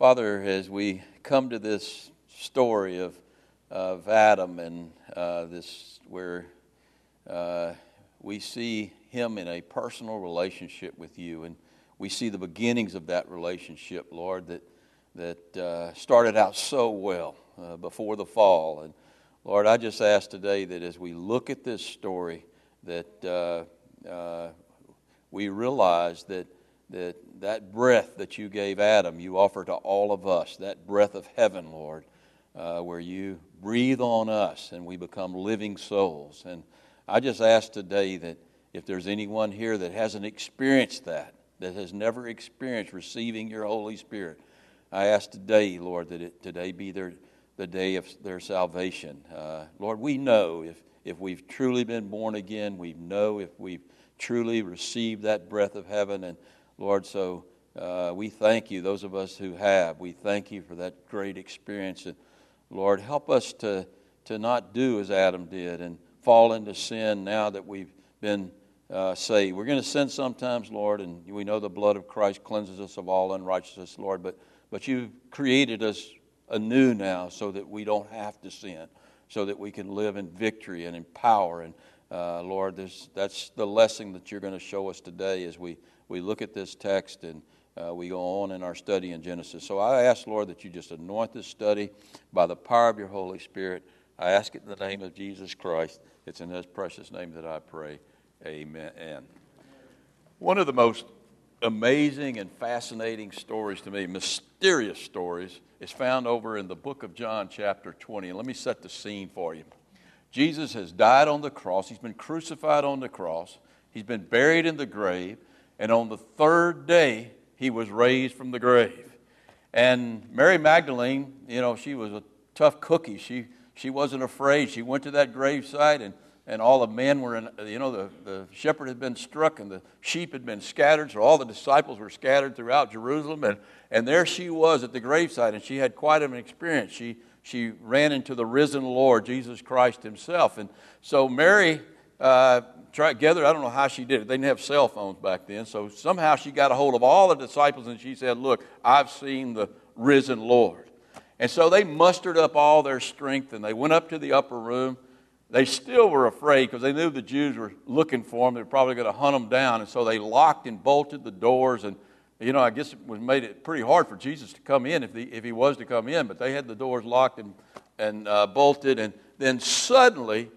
Father, as we come to this story of Adam and this where we see him in a personal relationship with you, and we see the beginnings of that relationship, Lord, that started out so well before the fall. And Lord, I just ask today that as we look at this story, that we realize that breath that you gave Adam, you offer to all of us, that breath of heaven, Lord, where you breathe on us and we become living souls. And I just ask today that if there's anyone here that hasn't experienced that has never experienced receiving your Holy Spirit, I ask today, Lord, that today be the day of their salvation. Lord, we know if we've truly been born again, we know if we've truly received that breath of heaven. And Lord, so we thank you, those of us who have. We thank you for that great experience. And Lord, help us to not do as Adam did and fall into sin now that we've been saved. We're going to sin sometimes, Lord, and we know the blood of Christ cleanses us of all unrighteousness, Lord, but you've created us anew now so that we don't have to sin, so that we can live in victory and in power. And Lord, that's the lesson that you're going to show us today as we look at this text and we go on in our study in Genesis. So I ask, Lord, that you just anoint this study by the power of your Holy Spirit. I ask it in the name of Jesus Christ. It's in his precious name that I pray. Amen. One of the most amazing and fascinating stories to me, mysterious stories, is found over in the book of John chapter 20. And let me set the scene for you. Jesus has died on the cross. He's been crucified on the cross. He's been buried in the grave. And on the third day, he was raised from the grave. And Mary Magdalene, she was a tough cookie. She wasn't afraid. She went to that gravesite, and all the men were in, the shepherd had been struck and the sheep had been scattered. So all the disciples were scattered throughout Jerusalem. And there she was at the gravesite, and she had quite an experience. She ran into the risen Lord, Jesus Christ himself. And so Mary... I don't know how she did it. They didn't have cell phones back then. So somehow she got a hold of all the disciples and she said, "Look, I've seen the risen Lord." And so they mustered up all their strength and they went up to the upper room. They still were afraid because they knew the Jews were looking for them. They were probably going to hunt them down. And so they locked and bolted the doors. And, I guess it made it pretty hard for Jesus to come in if he was to come in. But they had the doors locked and bolted. And then suddenly...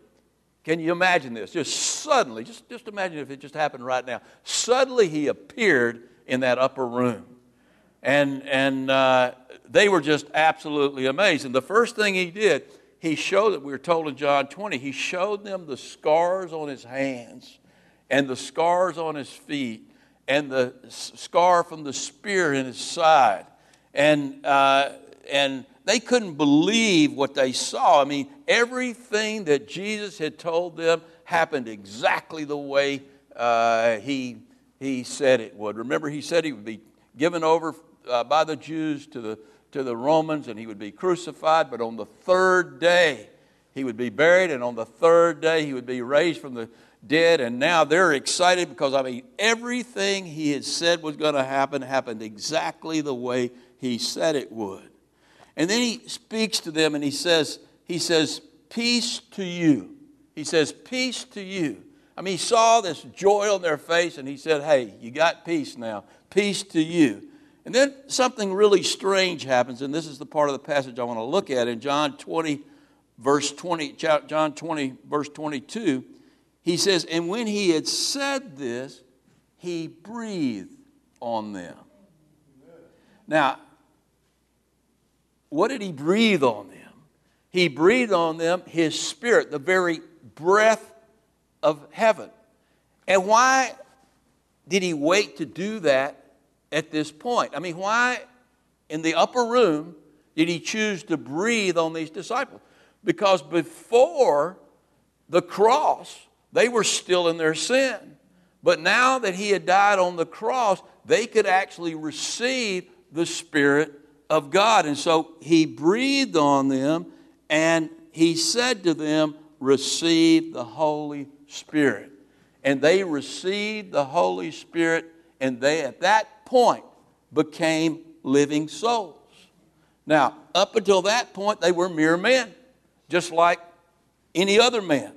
Can you imagine this? Just suddenly, just imagine if it just happened right now. Suddenly he appeared in that upper room. And they were just absolutely amazed. And the first thing he did, he showed that we were told in John 20, he showed them the scars on his hands and the scars on his feet and the scar from the spear in his side. And they couldn't believe what they saw. I mean, everything that Jesus had told them happened exactly the way he said it would. Remember, he said he would be given over by the Jews to the Romans, and he would be crucified. But on the third day, he would be buried, and on the third day, he would be raised from the dead. And now they're excited because, everything he had said was going to happen happened exactly the way he said it would. And then he speaks to them and he says, "Peace to you." He says, "Peace to you." He saw this joy on their face and he said, "Hey, you got peace now. Peace to you." And then something really strange happens, and this is the part of the passage I want to look at in John 20, verse 22. He says, "And when he had said this, he breathed on them." Now, what did he breathe on them? He breathed on them his spirit, the very breath of heaven. And why did he wait to do that at this point? Why in the upper room did he choose to breathe on these disciples? Because before the cross, they were still in their sin. But now that he had died on the cross, they could actually receive the Spirit of God. And so he breathed on them and he said to them, "Receive the Holy Spirit." And they received the Holy Spirit, and they at that point became living souls. Now, up until that point, they were mere men, just like any other man.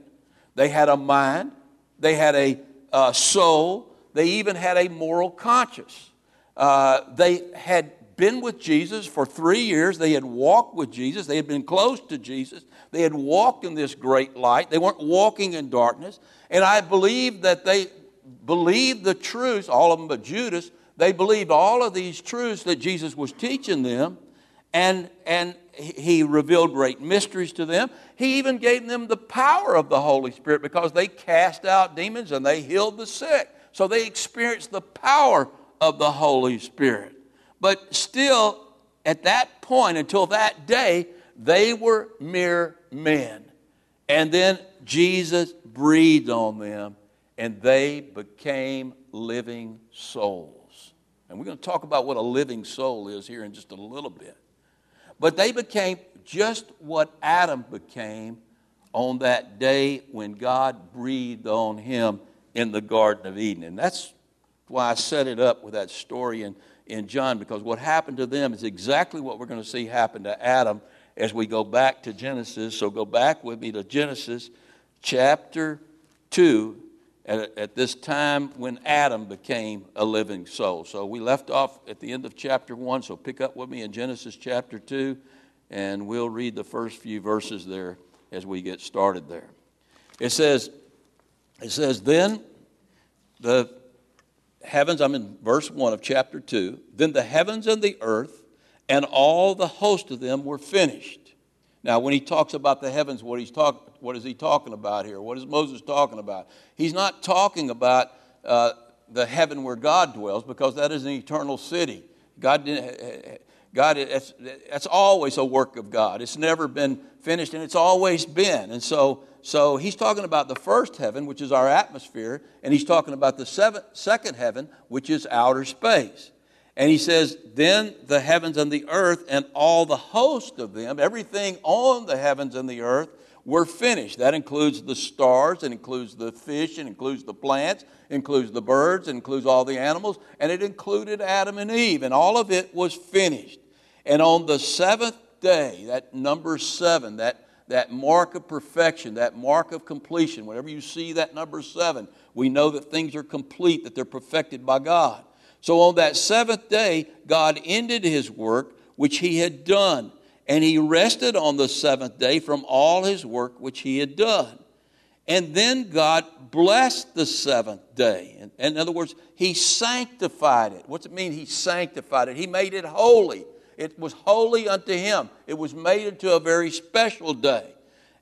They had a mind. They had a soul. They even had a moral conscience. They had been with Jesus for 3 years. They had walked with Jesus. They had been close to Jesus. They had walked in this great light. They weren't walking in darkness. And I believe that they believed the truths, all of them but Judas. They believed all of these truths that Jesus was teaching them, and he revealed great mysteries to them. He even gave them the power of the Holy Spirit because they cast out demons and they healed the sick. So they experienced the power of the Holy Spirit. But still, at that point, until that day, they were mere men. And then Jesus breathed on them, and they became living souls. And we're going to talk about what a living soul is here in just a little bit. But they became just what Adam became on that day when God breathed on him in the Garden of Eden. And that's why I set it up with that story in John, because what happened to them is exactly what we're going to see happen to Adam as we go back to Genesis. So go back with me to Genesis chapter 2 at this time when Adam became a living soul. So we left off at the end of chapter 1, so pick up with me in Genesis chapter 2, and we'll read the first few verses there as we get started there. It says, then the heavens, I'm in verse 1 of chapter 2, then the heavens and the earth and all the host of them were finished. Now, when he talks about the heavens, what is he talking about here? What is Moses talking about? He's not talking about the heaven where God dwells, because that is an eternal city. God, that's always a work of God. It's never been finished, and it's always been. And so he's talking about the first heaven, which is our atmosphere, and he's talking about the second heaven, which is outer space. And he says, then the heavens and the earth and all the host of them, everything on the heavens and the earth, were finished. That includes the stars, it includes the fish, it includes the plants, it includes the birds, it includes all the animals, and it included Adam and Eve, and all of it was finished. And on the seventh day, that number 7, that mark of perfection, that mark of completion, whenever you see that number 7, we know that things are complete, that they're perfected by God. So on that seventh day, God ended his work, which he had done, and he rested on the seventh day from all his work, which he had done. And then God blessed the seventh day. And in other words, he sanctified it. What's it mean he sanctified it? He made it holy. It was holy unto him. It was made into a very special day.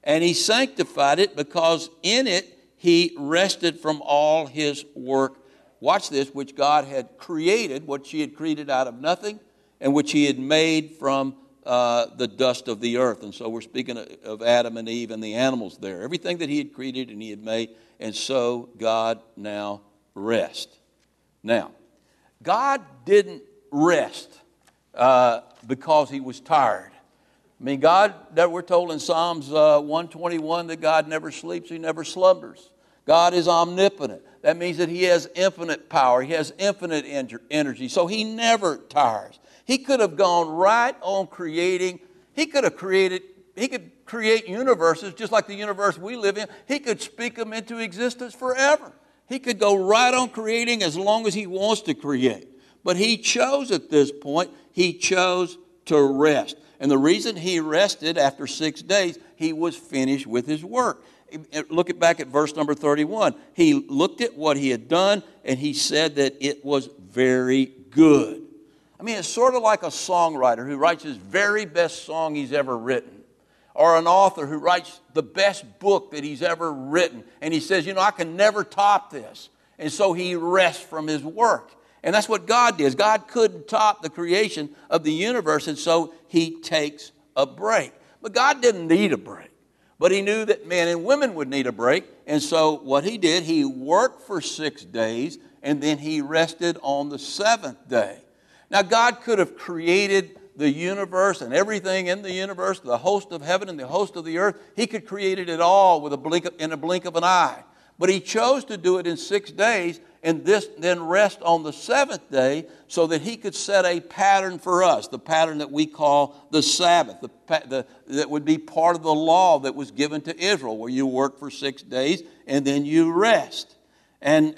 And he sanctified it because in it he rested from all his work. Watch this, which God had created, what she had created out of nothing, and which he had made from the dust of the earth. And so we're speaking of Adam and Eve and the animals there. Everything that he had created and he had made, and so God now rests. Now, God didn't rest because he was tired. I mean, God, that we're told in Psalms 121 that God never sleeps, he never slumbers. God is omnipotent. That means that he has infinite power. He has infinite energy. So he never tires. He could have gone right on creating. He could create universes just like the universe we live in. He could speak them into existence forever. He could go right on creating as long as he wants to create. But he chose at this point, he chose to rest. And the reason he rested after 6 days, he was finished with his work. Look back at verse number 31. He looked at what he had done, and he said that it was very good. I mean, it's sort of like a songwriter who writes his very best song he's ever written, or an author who writes the best book that he's ever written. And he says, I can never top this. And so he rests from his work. And that's what God did. God couldn't top the creation of the universe, and so he takes a break. But God didn't need a break. But he knew that men and women would need a break. And so what he did, he worked for 6 days, and then he rested on the seventh day. Now, God could have created the universe and everything in the universe, the host of heaven and the host of the earth. He could create it all in a blink of an eye. But he chose to do it in 6 days, and this then rest on the seventh day so that he could set a pattern for us, the pattern that we call the Sabbath, that would be part of the law that was given to Israel, where you work for 6 days and then you rest. And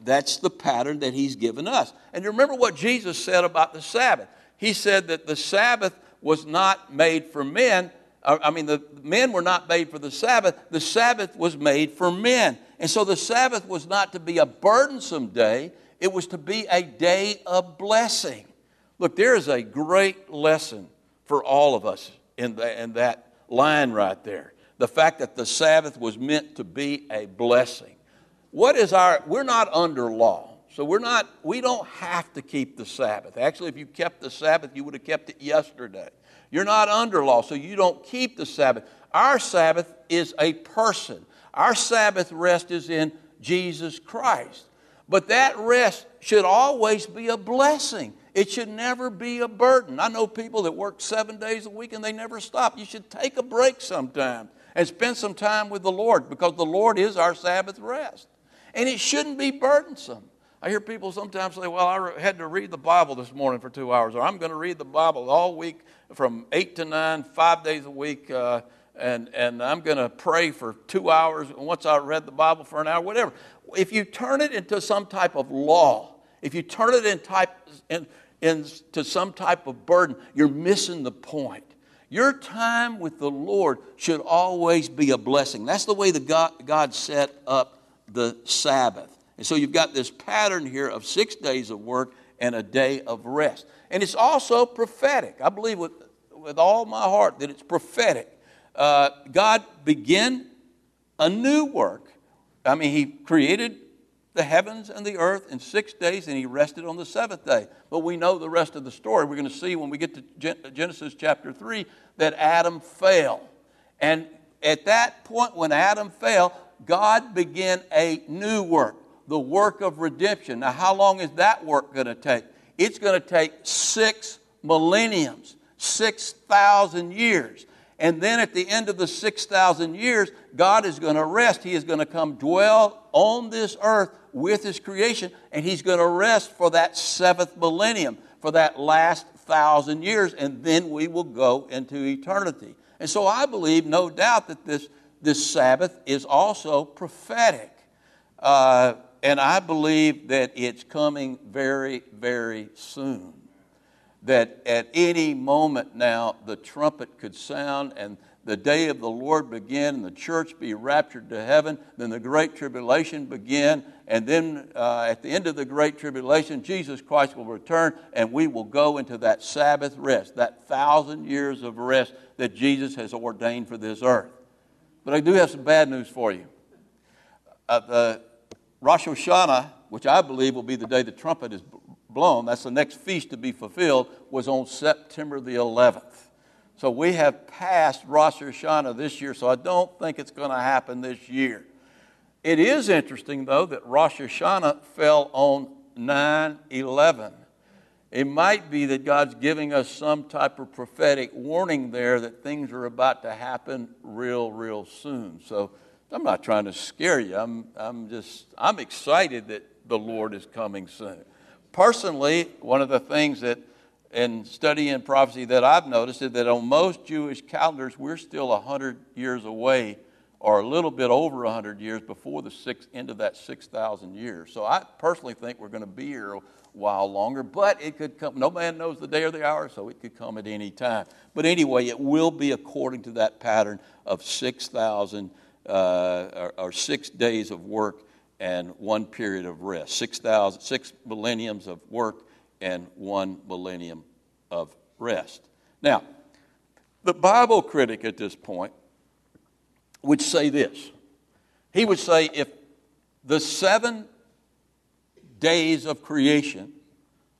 that's the pattern that he's given us. And you remember what Jesus said about the Sabbath. He said that the Sabbath was not made for men. The men were not made for the Sabbath. The Sabbath was made for men. And so the Sabbath was not to be a burdensome day. It was to be a day of blessing. Look, there is a great lesson for all of us in that line right there. The fact that the Sabbath was meant to be a blessing. We're not under law. So we don't have to keep the Sabbath. Actually, if you kept the Sabbath, you would have kept it yesterday. You're not under law, so you don't keep the Sabbath. Our Sabbath is a person. Our Sabbath rest is in Jesus Christ. But that rest should always be a blessing. It should never be a burden. I know people that work 7 days a week and they never stop. You should take a break sometime and spend some time with the Lord, because the Lord is our Sabbath rest. And it shouldn't be burdensome. I hear people sometimes say, well, I had to read the Bible this morning for 2 hours, or I'm going to read the Bible all week from 8 to 9, 5 days a week, and I'm going to pray for 2 hours once I read the Bible for an hour, whatever. If you turn it into some type of law, if you turn it into some type of burden, you're missing the point. Your time with the Lord should always be a blessing. That's the way God set up the Sabbath. And so you've got this pattern here of 6 days of work and a day of rest. And it's also prophetic. I believe with all my heart that it's prophetic. God began a new work. He created the heavens and the earth in 6 days, and he rested on the seventh day. But we know the rest of the story. We're going to see when we get to Genesis chapter 3 that Adam fell. And at that point when Adam fell, God began a new work. The work of redemption. Now, how long is that work going to take? It's going to take 6 millenniums, 6,000 years. And then at the end of the 6,000 years, God is going to rest. He is going to come dwell on this earth with his creation, and he's going to rest for that 7th millennium, for that last 1,000 years, and then we will go into eternity. And so I believe, no doubt, that this Sabbath is also prophetic. And I believe that it's coming very, very soon. That at any moment now, the trumpet could sound and the day of the Lord begin and the church be raptured to heaven. Then the Great Tribulation begin. And then at the end of the Great Tribulation, Jesus Christ will return and we will go into that Sabbath rest, that 1,000 years of rest that Jesus has ordained for this earth. But I do have some bad news for you. The Rosh Hashanah, which I believe will be the day the trumpet is blown, that's the next feast to be fulfilled, was on September the 11th. So we have passed Rosh Hashanah this year, so I don't think it's going to happen this year. It is interesting, though, that Rosh Hashanah fell on 9/11. It might be that God's giving us some type of prophetic warning there that things are about to happen real, real soon. So I'm not trying to scare you. I'm excited that the Lord is coming soon. Personally, one of the things that in study and prophecy that I've noticed is that on most Jewish calendars, we're still 100 years away or a little bit over 100 years before the end of that 6,000 years. So I personally think we're going to be here a while longer, but it could come. No man knows the day or the hour, so it could come at any time. But anyway, it will be according to that pattern of 6,000 years. Or 6 days of work and one period of rest. 6 millenniums of work and 1 millennium of rest. Now, the Bible critic at this point would say this. He would say, if the 7 days of creation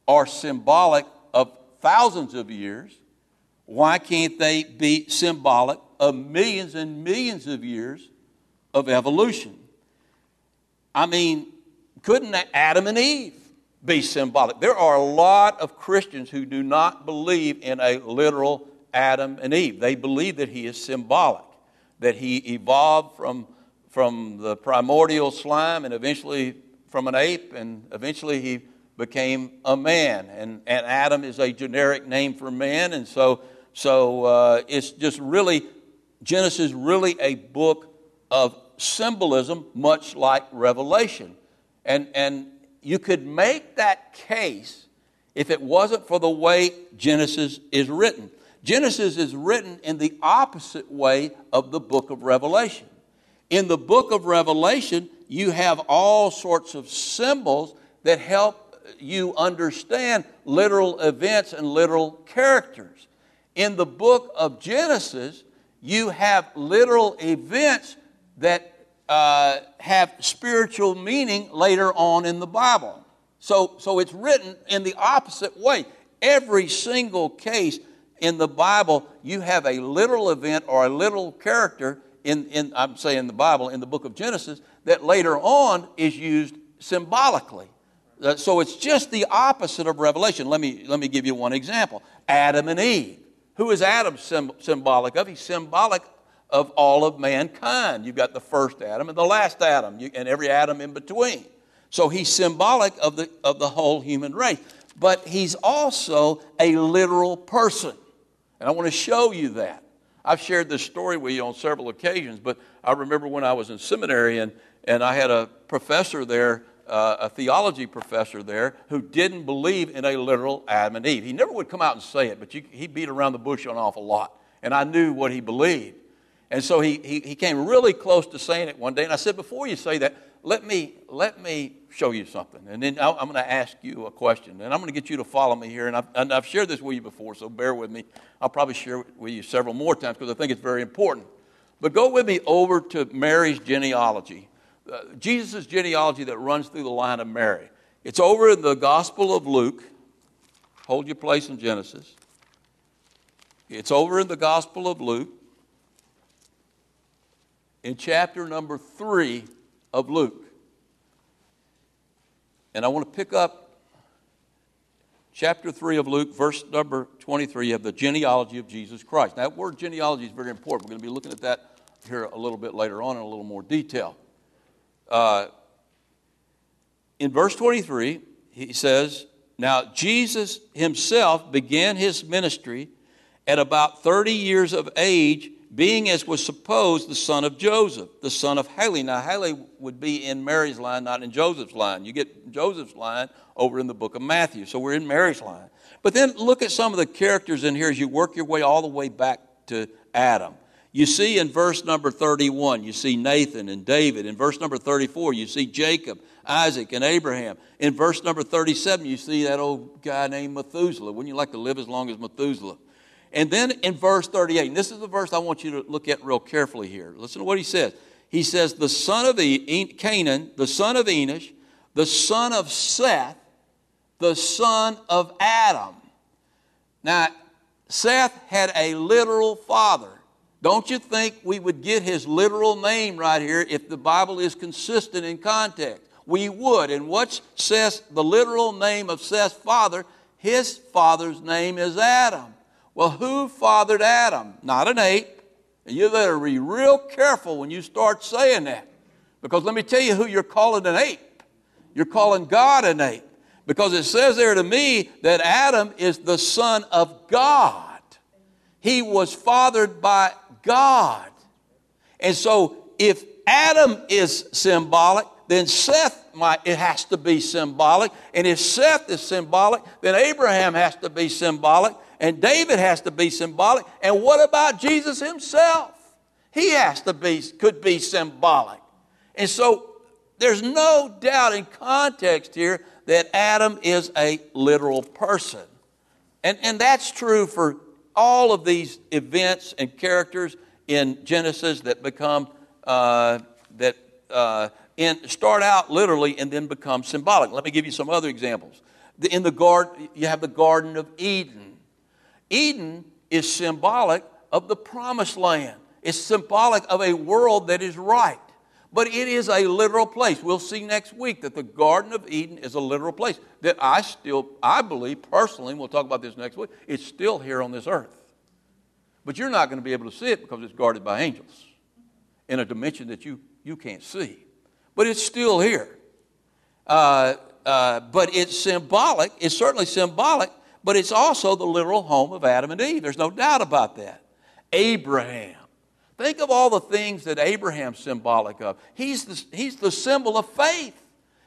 are symbolic of thousands of years, why can't they be symbolic of millions and millions of years of evolution? Couldn't Adam and Eve be symbolic? There are a lot of Christians who do not believe in a literal Adam and Eve. They believe that he is symbolic, that he evolved from the primordial slime and eventually from an ape, and eventually he became a man. And Adam is a generic name for man. And so it's just really, Genesis really a book of symbolism, much like Revelation. And you could make that case if it wasn't for the way Genesis is written. Genesis is written in the opposite way of the book of Revelation. In the book of Revelation, you have all sorts of symbols that help you understand literal events and literal characters. In the book of Genesis, you have literal events that have spiritual meaning later on in the Bible. So it's written in the opposite way. Every single case in the Bible, you have a literal event or a literal character in the book of Genesis, that later on is used symbolically. So it's just the opposite of Revelation. Let me give you one example. Adam and Eve. Who is Adam symbolic of? He's symbolic of all of mankind. You've got the first Adam and the last Adam, and every Adam in between. So he's symbolic of the whole human race. But he's also a literal person. And I want to show you that. I've shared this story with you on several occasions, but I remember when I was in seminary and I had a professor there, a theology professor there, who didn't believe in a literal Adam and Eve. He never would come out and say it, but he beat around the bush an awful lot. And I knew what he believed. And so he came really close to saying it one day. And I said, before you say that, let me show you something. And then I'm going to ask you a question. And I'm going to get you to follow me here. And I've shared this with you before, so bear with me. I'll probably share it with you several more times because I think it's very important. But go with me over to Mary's genealogy, Jesus' genealogy that runs through the line of Mary. It's over in the Gospel of Luke. Hold your place in Genesis. It's over in the Gospel of Luke. In chapter number 3 of Luke. And I want to pick up chapter 3 of Luke, verse number 23 of the genealogy of Jesus Christ. Now, that word genealogy is very important. We're going to be looking at that here a little bit later on in a little more detail. In verse 23, he says, "Now Jesus himself began his ministry at about 30 years of age, being, as was supposed, the son of Joseph, the son of Haley." Now, Haley would be in Mary's line, not in Joseph's line. You get Joseph's line over in the book of Matthew, so we're in Mary's line. But then look at some of the characters in here as you work your way all the way back to Adam. You see in verse number 31, you see Nathan and David. In verse number 34, you see Jacob, Isaac, and Abraham. In verse number 37, you see that old guy named Methuselah. Wouldn't you like to live as long as Methuselah? And then in verse 38, and this is the verse I want you to look at real carefully here. Listen to what he says. He says, "The son of Canaan, the son of Enosh, the son of Seth, the son of Adam." Now, Seth had a literal father. Don't you think we would get his literal name right here if the Bible is consistent in context? We would. And what's Seth, the literal name of Seth's father? His father's name is Adam. Well, who fathered Adam? Not an ape. And you better be real careful when you start saying that. Because let me tell you who you're calling an ape. You're calling God an ape. Because it says there to me that Adam is the son of God. He was fathered by God. And so if Adam is symbolic, then it has to be symbolic. And if Seth is symbolic, then Abraham has to be symbolic. And David has to be symbolic. And what about Jesus himself? He could be symbolic. And so there's no doubt in context here that Adam is a literal person. And that's true for all of these events and characters in Genesis that become, start out literally and then become symbolic. Let me give you some other examples. In the garden, you have the Garden of Eden. Eden is symbolic of the promised land. It's symbolic of a world that is right. But it is a literal place. We'll see next week that the Garden of Eden is a literal place that I believe personally, and we'll talk about this next week, it's still here on this earth. But you're not going to be able to see it because it's guarded by angels in a dimension that you can't see. But it's still here. But it's symbolic. It's certainly symbolic, but it's also the literal home of Adam and Eve. There's no doubt about that. Abraham. Think of all the things that Abraham's symbolic of. He's the symbol of faith.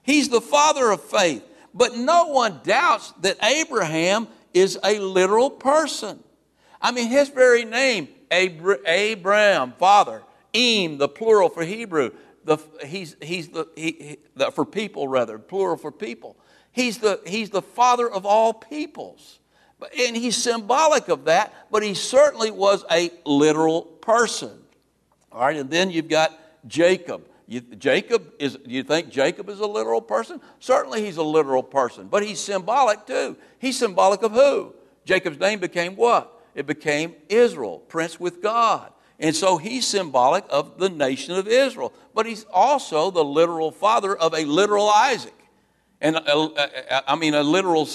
He's the father of faith. But no one doubts that Abraham is a literal person. I mean, his very name, Abraham, father, Im, the plural for Hebrew, plural for people. He's the father of all peoples. And he's symbolic of that, but he certainly was a literal person. All right, and then you've got Jacob. You think Jacob is a literal person? Certainly he's a literal person, but he's symbolic too. He's symbolic of who? Jacob's name became what? It became Israel, prince with God. And so he's symbolic of the nation of Israel, but he's also the literal father of a literal Isaac. And a literal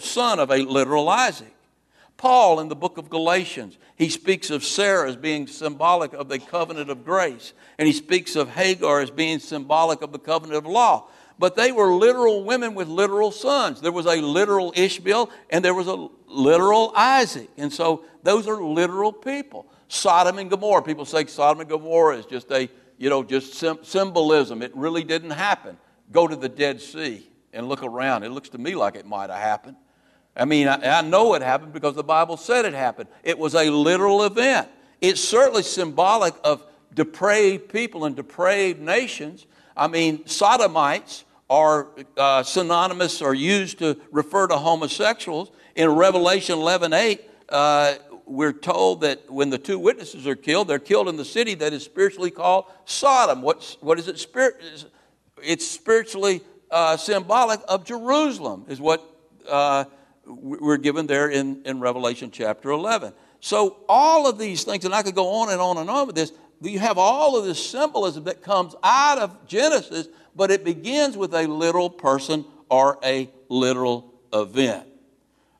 son of a literal Isaac. Paul, in the book of Galatians, he speaks of Sarah as being symbolic of the covenant of grace. And he speaks of Hagar as being symbolic of the covenant of law. But they were literal women with literal sons. There was a literal Ishmael and there was a literal Isaac. And so those are literal people. Sodom and Gomorrah. People say Sodom and Gomorrah is just symbolism. It really didn't happen. Go to the Dead Sea and look around. It looks to me like it might have happened. I mean, I know it happened because the Bible said it happened. It was a literal event. It's certainly symbolic of depraved people and depraved nations. I mean, sodomites are synonymous or used to refer to homosexuals. In Revelation 11:8, we're told that when the two witnesses are killed, they're killed in the city that is spiritually called Sodom. What is it spiritually? It's spiritually symbolic of Jerusalem is what we're given there in Revelation chapter 11. So all of these things, and I could go on and on and on with this, you have all of this symbolism that comes out of Genesis, but it begins with a literal person or a literal event.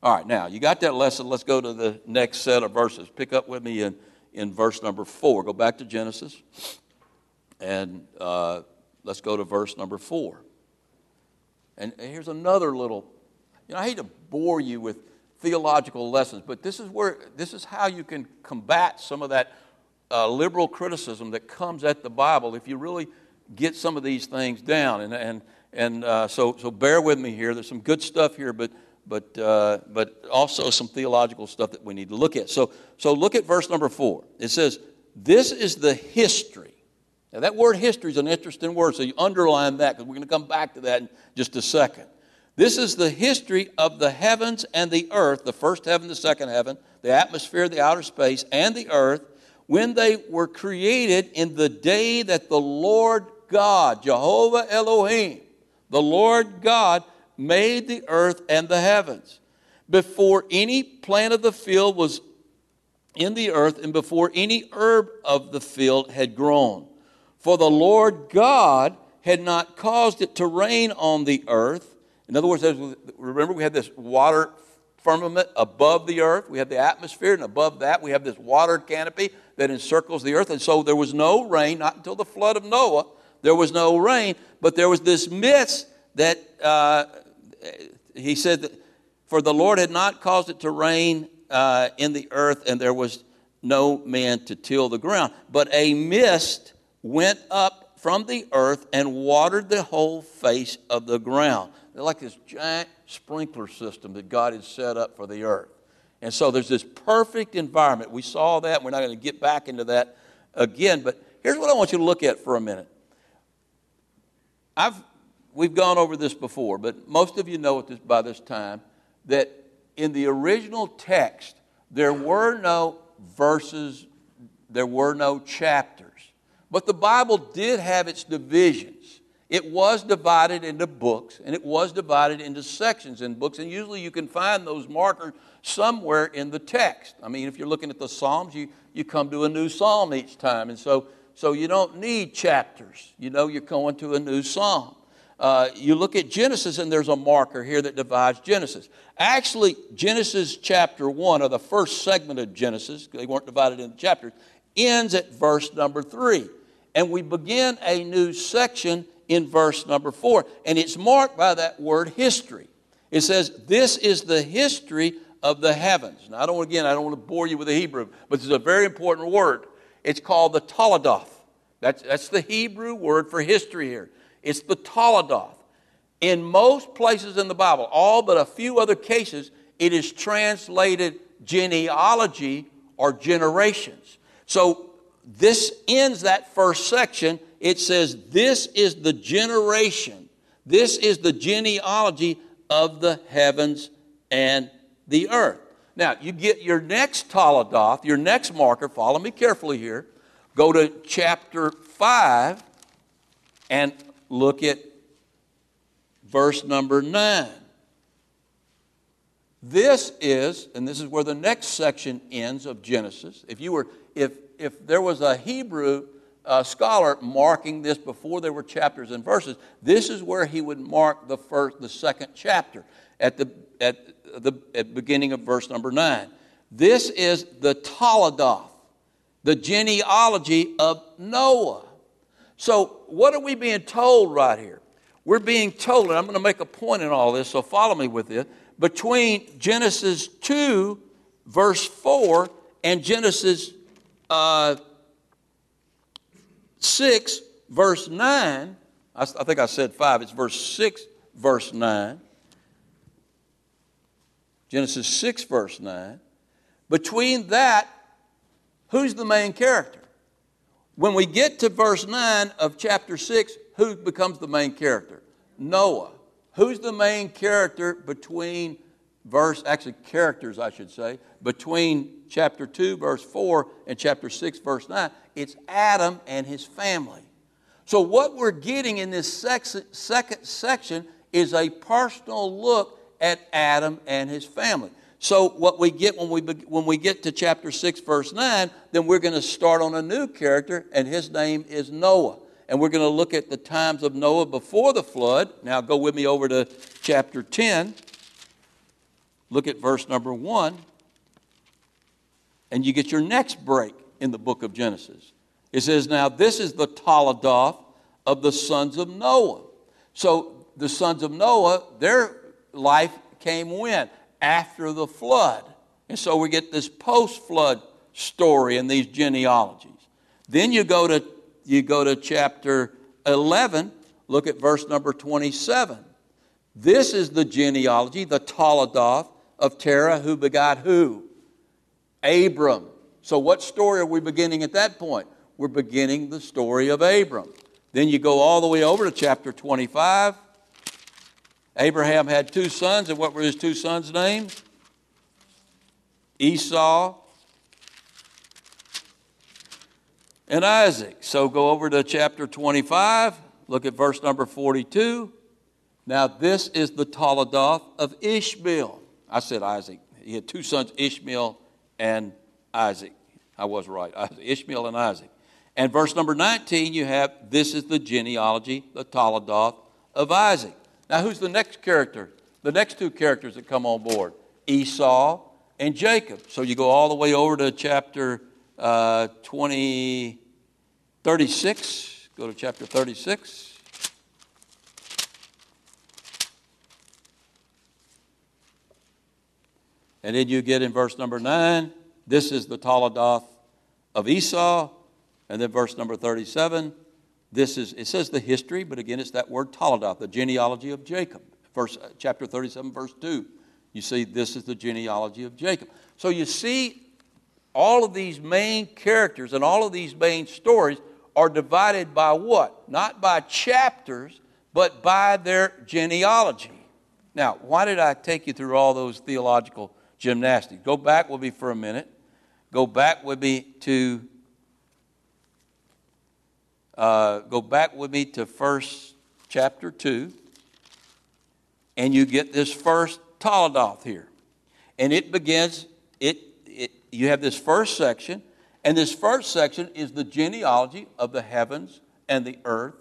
All right, now, you got that lesson. Let's go to the next set of verses. Pick up with me in verse number 4. Go back to Genesis and... let's go to verse number 4. And here's another little, I hate to bore you with theological lessons, but this is how you can combat some of that liberal criticism that comes at the Bible if you really get some of these things down. So bear with me here. There's some good stuff here, but also some theological stuff that we need to look at. So look at verse number 4. It says, "This is the history." Now, that word history is an interesting word, so you underline that because we're going to come back to that in just a second. This is the history of the heavens and the earth, the first heaven, the second heaven, the atmosphere, the outer space, and the earth, when they were created in the day that the Lord God, Jehovah Elohim, the Lord God, made the earth and the heavens, before any plant of the field was in the earth and before any herb of the field had grown. For the Lord God had not caused it to rain on the earth. In other words, remember we had this water firmament above the earth. We have the atmosphere, and above that we have this water canopy that encircles the earth. And so there was no rain, not until the flood of Noah. There was no rain, but there was this mist that he said that for the Lord had not caused it to rain in the earth, and there was no man to till the ground. But a mist went up from the earth and watered the whole face of the ground. They're like this giant sprinkler system that God had set up for the earth. And so there's this perfect environment. We saw that. We're not going to get back into that again. But here's what I want you to look at for a minute. We've gone over this before, but most of you know it by this time that in the original text, there were no verses, there were no chapters. But the Bible did have its divisions. It was divided into books, and it was divided into sections in books, and usually you can find those markers somewhere in the text. I mean, if you're looking at the Psalms, you come to a new Psalm each time, and so you don't need chapters. You know you're going to a new Psalm. You look at Genesis, and there's a marker here that divides Genesis. Actually, Genesis chapter 1, or the first segment of Genesis, they weren't divided into chapters, ends at verse number 3. And we begin a new section in verse number 4. And it's marked by that word history. It says, this is the history of the heavens. Now, I don't want to bore you with the Hebrew, but it's a very important word. It's called the Toledoth. That's the Hebrew word for history here. It's the Toledoth. In most places in the Bible, all but a few other cases, it is translated genealogy or generations. So this ends that first section. It says, this is the generation. This is the genealogy of the heavens and the earth. Now, you get your next Toledoth, your next marker. Follow me carefully here. Go to chapter 5 and look at verse number 9. This is, and this is where the next section ends of Genesis. If there was a Hebrew scholar marking this before there were chapters and verses, this is where he would mark the second chapter at the beginning of verse number 9. This is the Toledoth, the genealogy of Noah. So what are we being told right here? We're being told, and I'm going to make a point in all this, so follow me with this. Between Genesis 2, verse 4, and Genesis 6, verse 9, I think I said 5, it's verse 6, verse 9. Genesis 6, verse 9. Between that, who's the main character? When we get to verse 9 of chapter 6, who becomes the main character? Noah. Who's the main character between between chapter 2, verse 4 and chapter 6, verse 9? It's Adam and his family. So what we're getting in this second section is a personal look at Adam and his family. So what we get when we get to chapter 6, verse 9, then we're going to start on a new character, and his name is Noah. And we're going to look at the times of Noah before the flood. Now go with me over to chapter 10. Look at verse number 1. And you get your next break in the book of Genesis. It says, now this is the Toledoth of the sons of Noah. So the sons of Noah, their life came when? After the flood. And so we get this post-flood story and these genealogies. Then you go to chapter 11, look at verse number 27. This is the genealogy, the Toledoth of Terah, who begot who? Abram. So what story are we beginning at that point? We're beginning the story of Abram. Then you go all the way over to chapter 25. Abraham had two sons, and what were his two sons' names? Esau and Isaac. So go over to chapter 25, look at verse number 42. Now this is the Toledoth of Ishmael. I said Isaac. He had two sons, Ishmael and Isaac. I was right, Ishmael and Isaac. And verse number 19, you have, this is the genealogy, the Toledoth of Isaac. Now who's the next character? The next two characters that come on board, Esau and Jacob. So you go all the way over to chapter 36. Go to chapter 36. And then you get in verse number 9, this is the Toledoth of Esau. And then verse number 37, it says the history, but again it's that word Toledoth, the genealogy of Jacob. Chapter 37, verse 2. You see, this is the genealogy of Jacob. So you see, all of these main characters and all of these main stories are divided by what? Not by chapters, but by their genealogy. Now, why did I take you through all those theological gymnastics? Go back with me for a minute. Go back with me to first chapter 2, and you get this first Toledoth here, and it begins it. You have this first section, and this first section is the genealogy of the heavens and the earth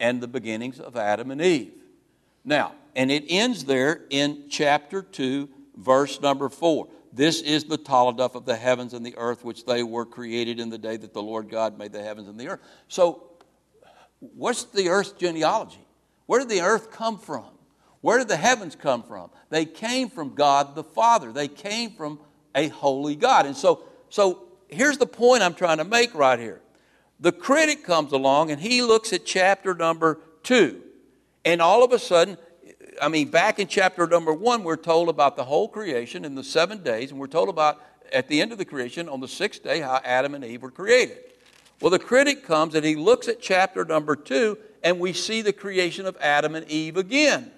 and the beginnings of Adam and Eve. Now, and it ends there in chapter 2, verse number 4. This is the Toledoth of the heavens and the earth, which they were created in the day that the Lord God made the heavens and the earth. So what's the earth's genealogy? Where did the earth come from? Where did the heavens come from? They came from God the Father. They came from a holy God. And so here's the point I'm trying to make right here. The critic comes along and he looks at chapter number 2. And all of a sudden, I mean, back in chapter number 1, we're told about the whole creation in the 7 days. And we're told about at the end of the creation on the 6th day how Adam and Eve were created. Well, the critic comes and he looks at chapter number 2 and we see the creation of Adam and Eve again.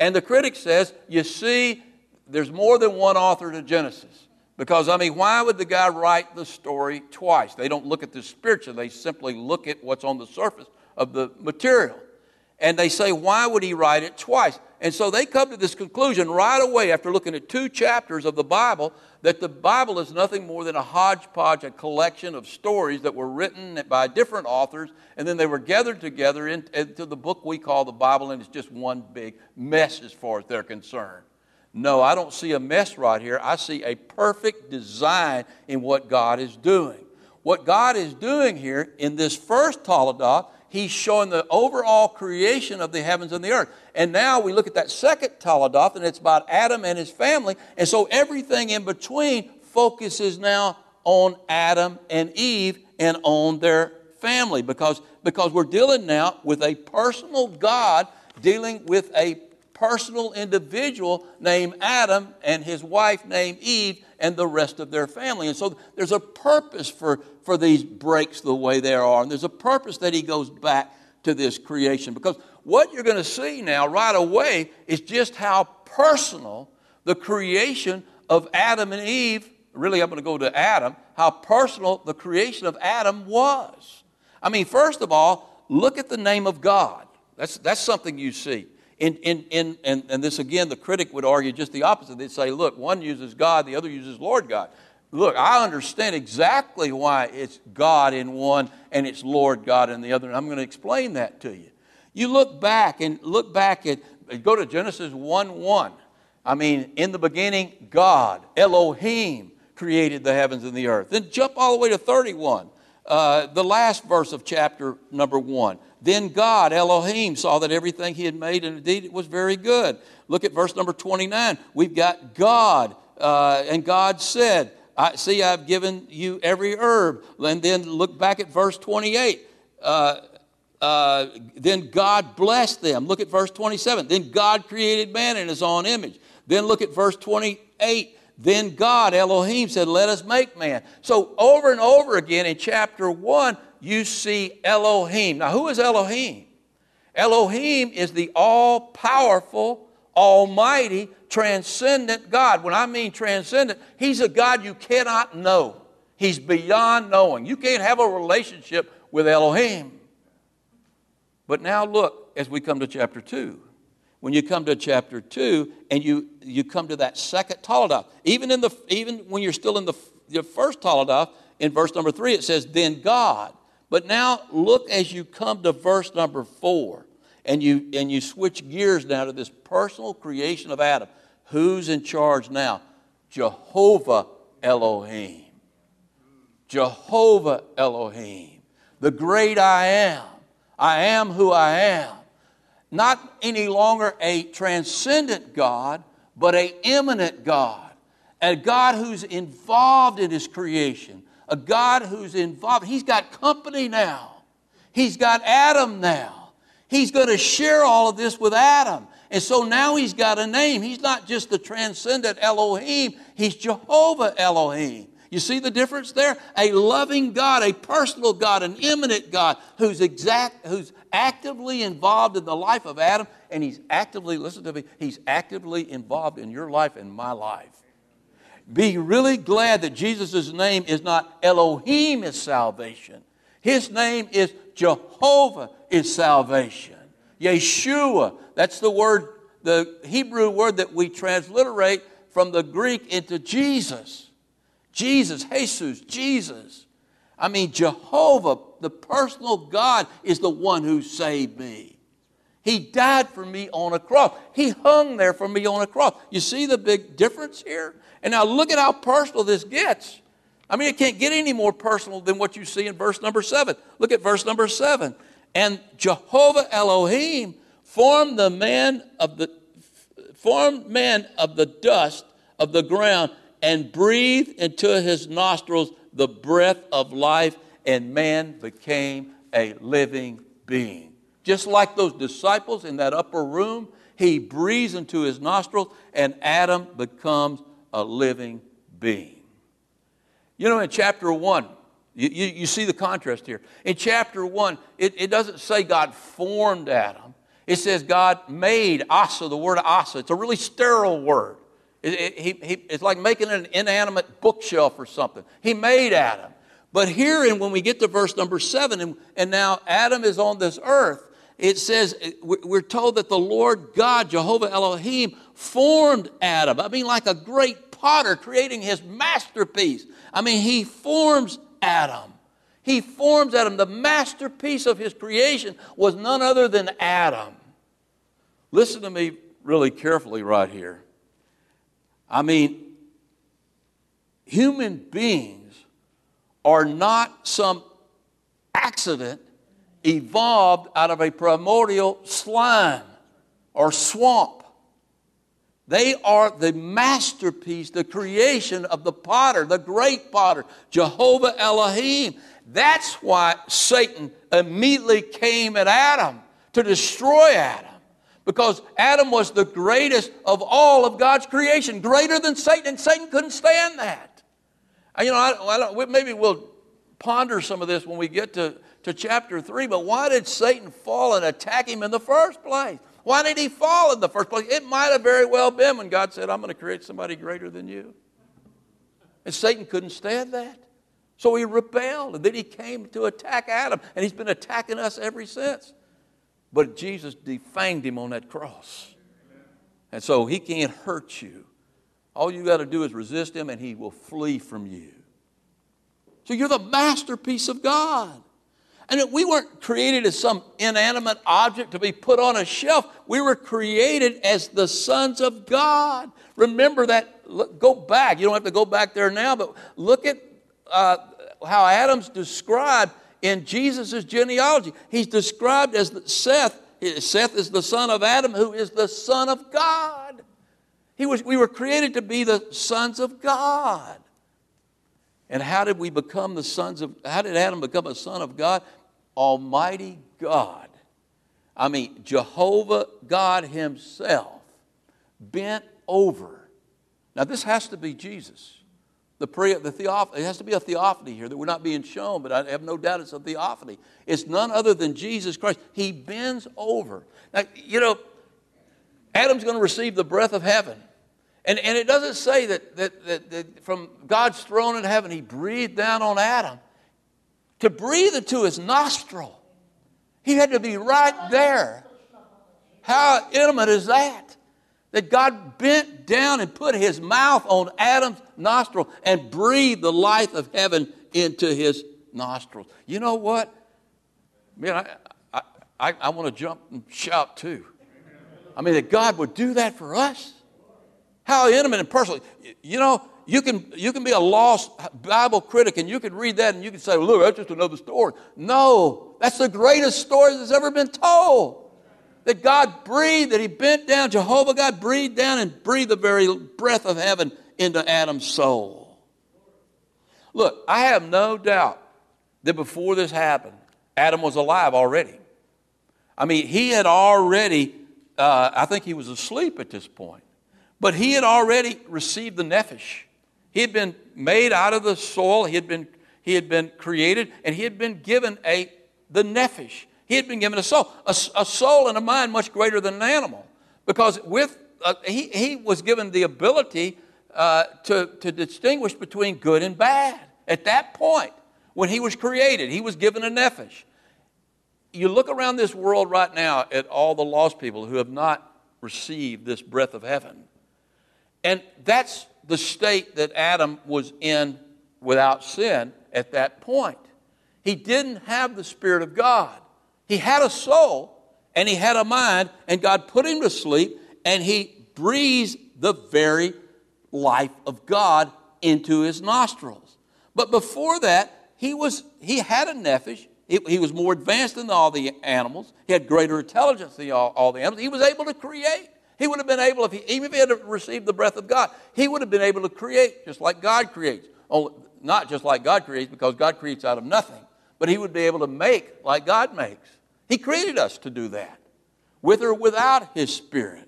And the critic says, you see, there's more than one author to Genesis. Because, I mean, why would the guy write the story twice? They don't look at this spiritually. They simply look at what's on the surface of the material. And they say, why would he write it twice? And so they come to this conclusion right away after looking at 2 chapters of the Bible that the Bible is nothing more than a hodgepodge, a collection of stories that were written by different authors, and then they were gathered together into the book we call the Bible, and it's just one big mess as far as they're concerned. No, I don't see a mess right here. I see a perfect design in what God is doing. What God is doing here in this first Toledah, he's showing the overall creation of the heavens and the earth. And now we look at that second Toledah, and it's about Adam and his family. And so everything in between focuses now on Adam and Eve and on their family, because we're dealing now with a personal God dealing with a personal individual named Adam and his wife named Eve and the rest of their family. And so there's a purpose for these breaks the way they are. And there's a purpose that he goes back to this creation. Because what you're going to see now right away is just how personal the creation of Adam and Eve, really I'm going to go to Adam, how personal the creation of Adam was. I mean, first of all, look at the name of God. That's something you see. And this, again, the critic would argue just the opposite. They'd say, look, one uses God, the other uses Lord God. Look, I understand exactly why it's God in one and it's Lord God in the other. And I'm going to explain that to you. You look back at, go to Genesis 1:1. I mean, in the beginning, God, Elohim, created the heavens and the earth. Then jump all the way to 31. The last verse of chapter number 1. Then God, Elohim, saw that everything he had made, and indeed it was very good. Look at verse number 29. We've got God, and God said, I've given you every herb. And then look back at verse 28. Then God blessed them. Look at verse 27. Then God created man in his own image. Then look at verse 28. Then God, Elohim, said, let us make man. So over and over again in chapter 1, you see Elohim. Now, who is Elohim? Elohim is the all-powerful, almighty, transcendent God. When I mean transcendent, he's a God you cannot know. He's beyond knowing. You can't have a relationship with Elohim. But now look, as we come to chapter 2. When you come to chapter 2 and you come to that second Toledah, even when you're still in the first Toledah, in verse number 3 it says, then God. But now look as you come to verse number 4 and you switch gears now to this personal creation of Adam. Who's in charge now? Jehovah Elohim. Jehovah Elohim. The great I am. I am who I am. Not any longer a transcendent God, but an immanent God. A God who's involved in his creation. A God who's involved. He's got company now. He's got Adam now. He's going to share all of this with Adam. And so now he's got a name. He's not just the transcendent Elohim. He's Jehovah Elohim. You see the difference there? A loving God, a personal God, an immanent God who's actively involved in the life of Adam, and he's actively involved in your life and my life. Be really glad that Jesus' name is not Elohim is salvation. His name is Jehovah is salvation. Yeshua, that's the word, the Hebrew word that we transliterate from the Greek into Jesus. Jesus, Jesus, Jesus. I mean, Jehovah, the personal God, is the one who saved me. He died for me on a cross. He hung there for me on a cross. You see the big difference here? And now look at how personal this gets. I mean, it can't get any more personal than what you see in verse number 7. Look at verse number 7. And Jehovah Elohim formed man of the dust of the ground and breathed into his nostrils the breath of life, and man became a living being. Just like those disciples in that upper room, he breathes into his nostrils and Adam becomes a living being. You know, in chapter 1, you see the contrast here. In chapter 1, it doesn't say God formed Adam. It says God made asa, the word asa. It's a really sterile word. It's like making an inanimate bookshelf or something. He made Adam. But here, and when we get to verse number 7, and now Adam is on this earth, it says, we're told that the Lord God, Jehovah Elohim, formed Adam. I mean, like a great potter creating his masterpiece. I mean, he forms Adam. He forms Adam. The masterpiece of his creation was none other than Adam. Listen to me really carefully right here. I mean, human beings are not some accident evolved out of a primordial slime or swamp. They are the masterpiece, the creation of the potter, the great potter, Jehovah Elohim. That's why Satan immediately came at Adam to destroy Adam, because Adam was the greatest of all of God's creation, greater than Satan, and Satan couldn't stand that. You know, maybe we'll ponder some of this when we get to chapter 3, but why did Satan fall and attack him in the first place? Why did he fall in the first place? It might have very well been when God said, I'm going to create somebody greater than you. And Satan couldn't stand that. So he rebelled, and then he came to attack Adam, and he's been attacking us ever since. But Jesus defanged him on that cross. And so he can't hurt you. All you got to do is resist him, and he will flee from you. So you're the masterpiece of God. And we weren't created as some inanimate object to be put on a shelf. We were created as the sons of God. Remember that. Go back. You don't have to go back there now, but look at how Adam's described in Jesus' genealogy. He's described as Seth. Seth is the son of Adam, who is the son of God. We were created to be the sons of God. And how did Adam become a son of God? Almighty God. I mean, Jehovah God himself bent over. Now, this has to be Jesus. It has to be a theophany here that we're not being shown, but I have no doubt it's a theophany. It's none other than Jesus Christ. He bends over. Now, you know, Adam's going to receive the breath of heaven. And it doesn't say that from God's throne in heaven, he breathed down on Adam. To breathe into his nostril, he had to be right there. How intimate is that? That God bent down and put his mouth on Adam's nostril and breathed the life of heaven into his nostrils. You know what? Man, I want to jump and shout too. I mean, that God would do that for us. How intimate and personal. You know, you can be a lost Bible critic, and you can read that and you can say, well, look, that's just another story. No, that's the greatest story that's ever been told. That God breathed, that he bent down, Jehovah God breathed down and breathed the very breath of heaven into Adam's soul. Look, I have no doubt that before this happened, Adam was alive already. I mean, he had already, I think he was asleep at this point. But he had already received the nephesh. He had been made out of the soil. He had been created, and he had been given the nephesh. He had been given a soul. A soul and a mind much greater than an animal. Because he was given the ability to distinguish between good and bad. At that point, when he was created, he was given a nephesh. You look around this world right now at all the lost people who have not received this breath of heaven. And that's the state that Adam was in without sin at that point. He didn't have the Spirit of God. He had a soul and he had a mind, and God put him to sleep, and he breathed the very life of God into his nostrils. But before that, he had a nephesh, He was more advanced than all the animals. He had greater intelligence than all the animals. He was able to create. He would have been able, even if he had received the breath of God, he would have been able to create just like God creates. Only, not just like God creates, because God creates out of nothing, but he would be able to make like God makes. He created us to do that, with or without his Spirit.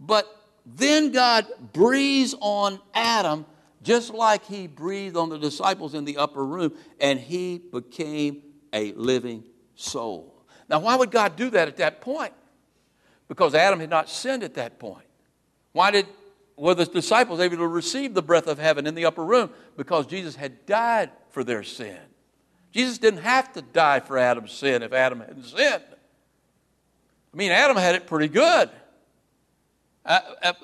But then God breathes on Adam just like he breathed on the disciples in the upper room, and he became a living soul. Now, why would God do that at that point? Because Adam had not sinned at that point. Were the disciples able to receive the breath of heaven in the upper room? Because Jesus had died for their sin. Jesus didn't have to die for Adam's sin if Adam hadn't sinned. I mean, Adam had it pretty good. But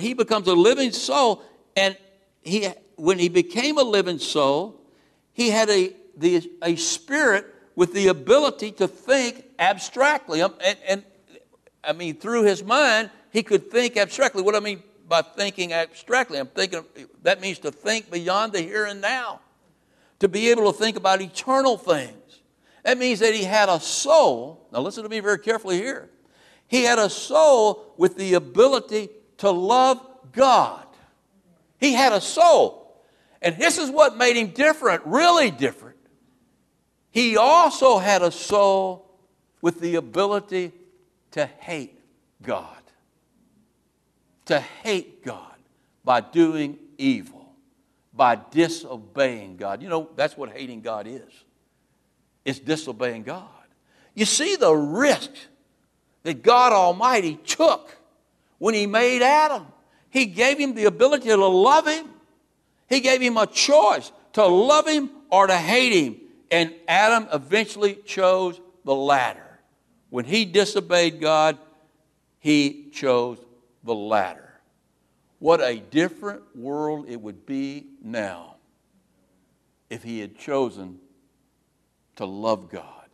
he becomes a living soul, and when he became a living soul, he had a spirit with the ability to think abstractly. And through his mind, he could think abstractly. What do I mean by thinking abstractly? That means to think beyond the here and now, to be able to think about eternal things. That means that he had a soul. Now listen to me very carefully here. He had a soul with the ability to love God. He had a soul. And this is what made him different, really different. He also had a soul with the ability to hate God. To hate God by doing evil, by disobeying God. You know, that's what hating God is. It's disobeying God. You see the risk that God Almighty took when he made Adam. He gave him the ability to love him. He gave him a choice to love him or to hate him. And Adam eventually chose the latter. When he disobeyed God, he chose the latter. What a different world it would be now if he had chosen to love God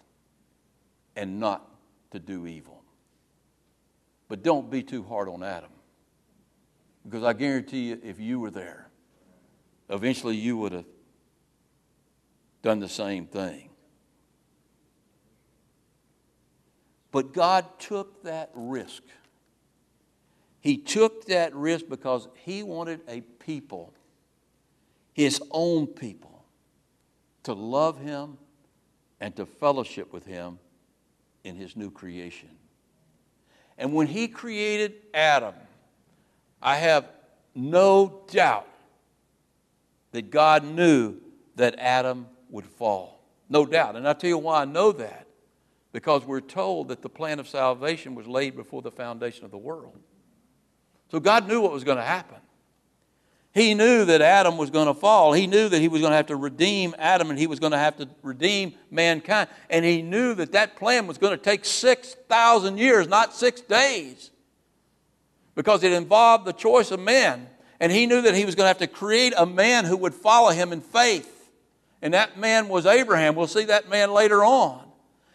and not to do evil. But don't be too hard on Adam, because I guarantee you, if you were there, eventually you would have done the same thing. But God took that risk. He took that risk because he wanted a people, his own people, to love him and to fellowship with him in his new creation. And when he created Adam, I have no doubt that God knew that Adam would fall. No doubt. And I'll tell you why I know that. Because we're told that the plan of salvation was laid before the foundation of the world. So God knew what was going to happen. He knew that Adam was going to fall. He knew that he was going to have to redeem Adam, and he was going to have to redeem mankind. And he knew that that plan was going to take 6,000 years, not 6 days, because it involved the choice of men. And he knew that he was going to have to create a man who would follow him in faith. And that man was Abraham. We'll see that man later on.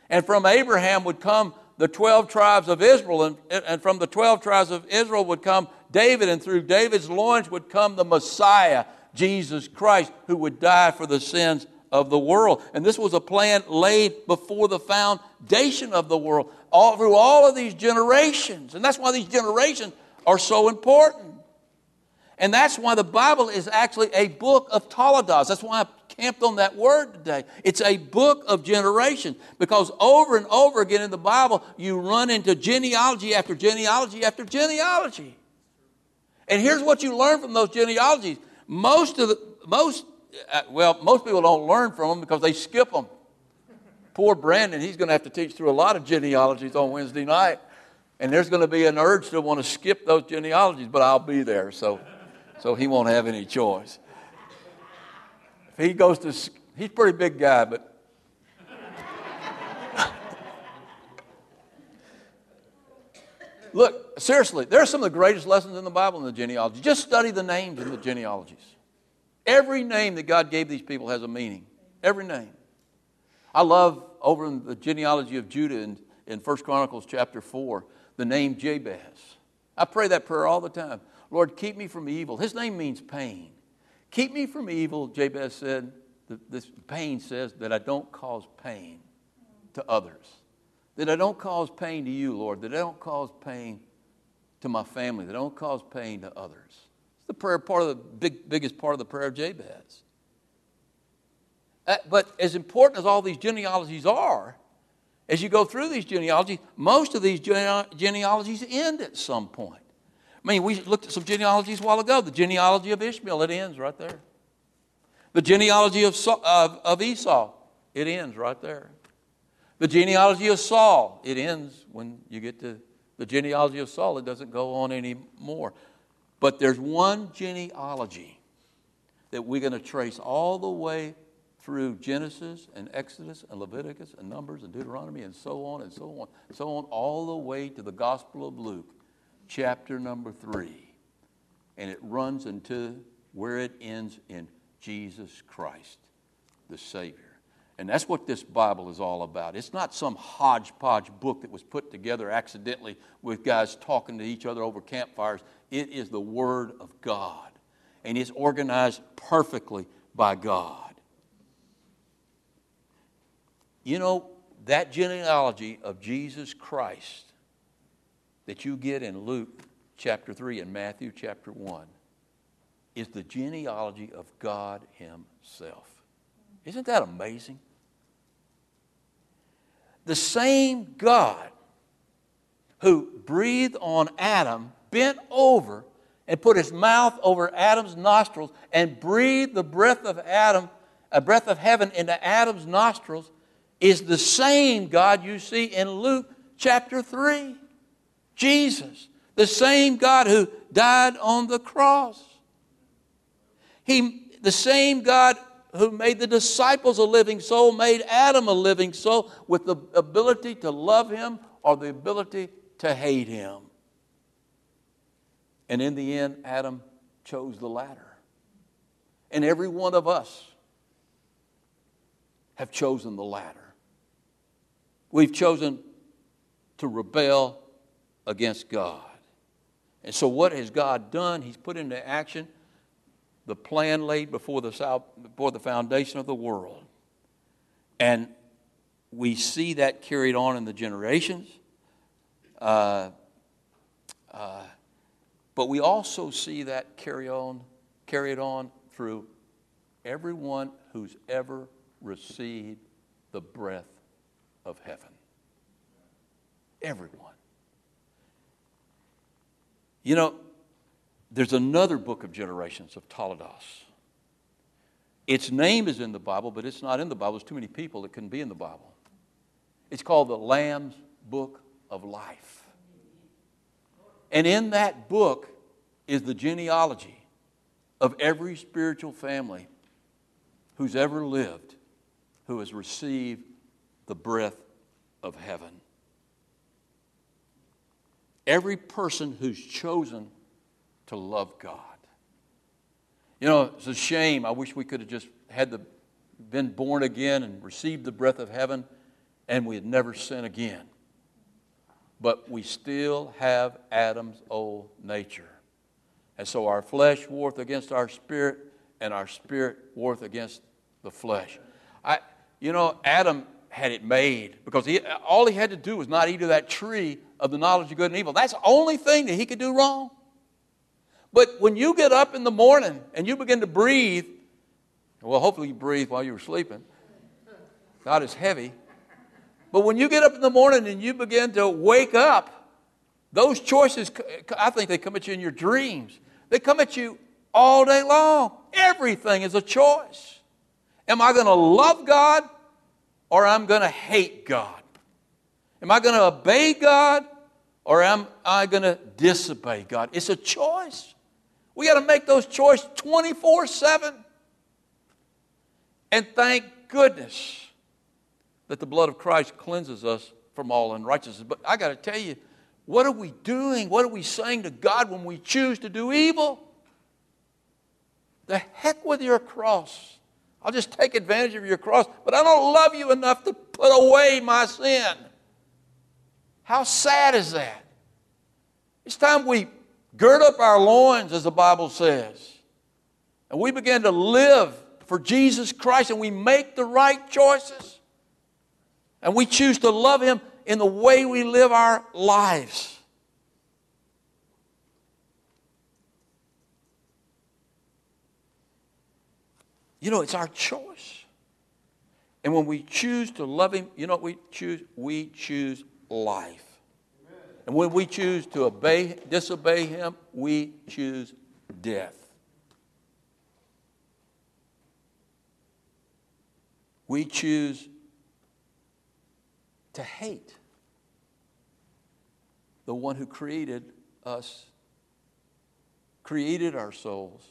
And from Abraham would come the 12 tribes of Israel, and from the 12 tribes of Israel would come David, and through David's loins would come the Messiah, Jesus Christ, who would die for the sins of the world. And this was a plan laid before the foundation of the world, through all of these generations. And that's why these generations are so important. And that's why the Bible is actually a book of Toledos. That's why I camped on that word today. It's a book of generations, because over and over again in the Bible, you run into genealogy after genealogy after genealogy. And here's what you learn from those genealogies. Most people don't learn from them because they skip them. Poor Brandon, he's going to have to teach through a lot of genealogies on Wednesday night. And there's going to be an urge to want to skip those genealogies, but I'll be there, so he won't have any choice. If he goes to, he's a pretty big guy, but look, seriously, there are some of the greatest lessons in the Bible in the genealogy. Just study the names in the genealogies. Every name that God gave these people has a meaning. Every name. I love over in the genealogy of Judah in 1 Chronicles chapter 4, the name Jabez. I pray that prayer all the time. Lord, keep me from evil. His name means pain. Keep me from evil, Jabez said, this pain says that I don't cause pain to others, that I don't cause pain to you, Lord, that I don't cause pain to my family, that I don't cause pain to others. It's the prayer part of the biggest part of the prayer of Jabez. But as important as all these genealogies are, as you go through these genealogies, most of these genealogies end at some point. I mean, we looked at some genealogies a while ago. The genealogy of Ishmael, it ends right there. The genealogy of Esau, it ends right there. The genealogy of Saul, it ends when you get to the genealogy of Saul. It doesn't go on anymore. But there's one genealogy that we're going to trace all the way through Genesis and Exodus and Leviticus and Numbers and Deuteronomy and so on and so on and so on, all the way to the Gospel of Luke, chapter number 3. And it runs into where it ends in Jesus Christ, the Savior. And that's what this Bible is all about. It's not some hodgepodge book that was put together accidentally with guys talking to each other over campfires. It is the Word of God. And it's organized perfectly by God. You know, that genealogy of Jesus Christ that you get in Luke chapter 3 and Matthew chapter 1 is the genealogy of God Himself. Isn't that amazing? The same God who breathed on Adam, bent over and put His mouth over Adam's nostrils and breathed the breath of Adam, a breath of heaven into Adam's nostrils, is the same God you see in Luke chapter 3. Jesus, the same God who died on the cross. The same God who made the disciples a living soul, made Adam a living soul with the ability to love him or the ability to hate him. And in the end, Adam chose the latter. And every one of us have chosen the latter. We've chosen to rebel against God. And so what has God done? He's put into action the plan laid before the foundation of the world. And we see that carried on in the generations. But we also see that carried on through everyone who's ever received the breath of heaven. Everyone. You know, there's another book of generations of Toledos. Its name is in the Bible, but it's not in the Bible. There's too many people that couldn't be in the Bible. It's called the Lamb's Book of Life. And in that book is the genealogy of every spiritual family who's ever lived, who has received the breath of heaven. Every person who's chosen to love God. You know, it's a shame. I wish we could have just been born again and received the breath of heaven and we had never sinned again. But we still have Adam's old nature. And so our flesh warreth against our spirit and our spirit warreth against the flesh. Adam had it made because all he had to do was not eat of that tree of the knowledge of good and evil. That's the only thing that he could do wrong. But when you get up in the morning and you begin to breathe, well, hopefully you breathe while you were sleeping. Not as heavy. But when you get up in the morning and you begin to wake up, those choices, I think they come at you in your dreams. They come at you all day long. Everything is a choice. Am I going to love God or I'm going to hate God? Am I going to obey God or am I going to disobey God? It's a choice. We got to make those choices 24/7. And thank goodness that the blood of Christ cleanses us from all unrighteousness. But I got to tell you, what are we doing? What are we saying to God when we choose to do evil? The heck with your cross. I'll just take advantage of your cross, but I don't love you enough to put away my sin. How sad is that? It's time we gird up our loins, as the Bible says, and we begin to live for Jesus Christ and we make the right choices and we choose to love Him in the way we live our lives. You know, it's our choice. And when we choose to love Him, you know what we choose? We choose life. Amen. And when we choose to disobey Him, we choose death. We choose to hate the one who created us, created our souls,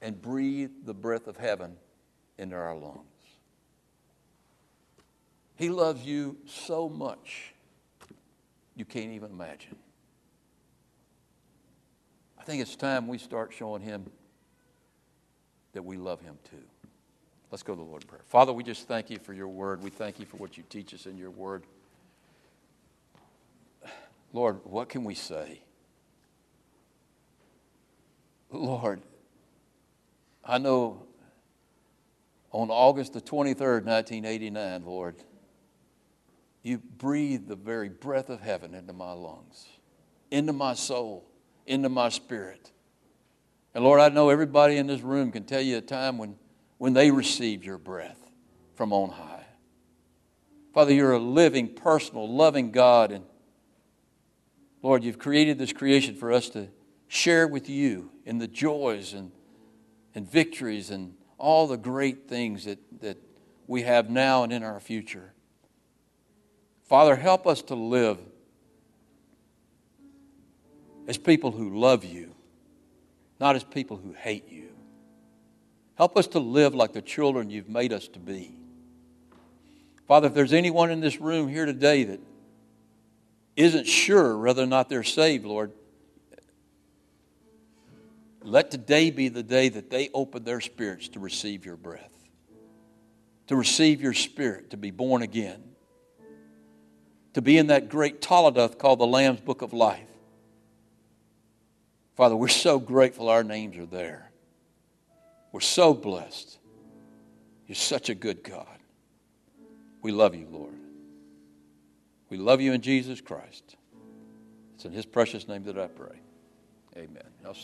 and breathed the breath of heaven into our lungs. He loves you so much you can't even imagine. I think it's time we start showing Him that we love Him too. Let's go to the Lord in prayer. Father, we just thank You for Your word. We thank You for what You teach us in Your word. Lord, what can we say? Lord, I know on August the 23rd, 1989, Lord, You breathed the very breath of heaven into my lungs, into my soul, into my spirit. And Lord, I know everybody in this room can tell you a time when they received Your breath from on high. Father, You're a living, personal, loving God. And Lord, You've created this creation for us to share with You in the joys and victories and all the great things that we have now and in our future. Father, help us to live as people who love You, not as people who hate You. Help us to live like the children You've made us to be. Father, if there's anyone in this room here today that isn't sure whether or not they're saved, Lord, let today be the day that they open their spirits to receive Your breath, to receive Your Spirit, to be born again, to be in that great Toledoth called the Lamb's Book of Life. Father, we're so grateful our names are there. We're so blessed. You're such a good God. We love You, Lord. We love You in Jesus Christ. It's in His precious name that I pray. Amen.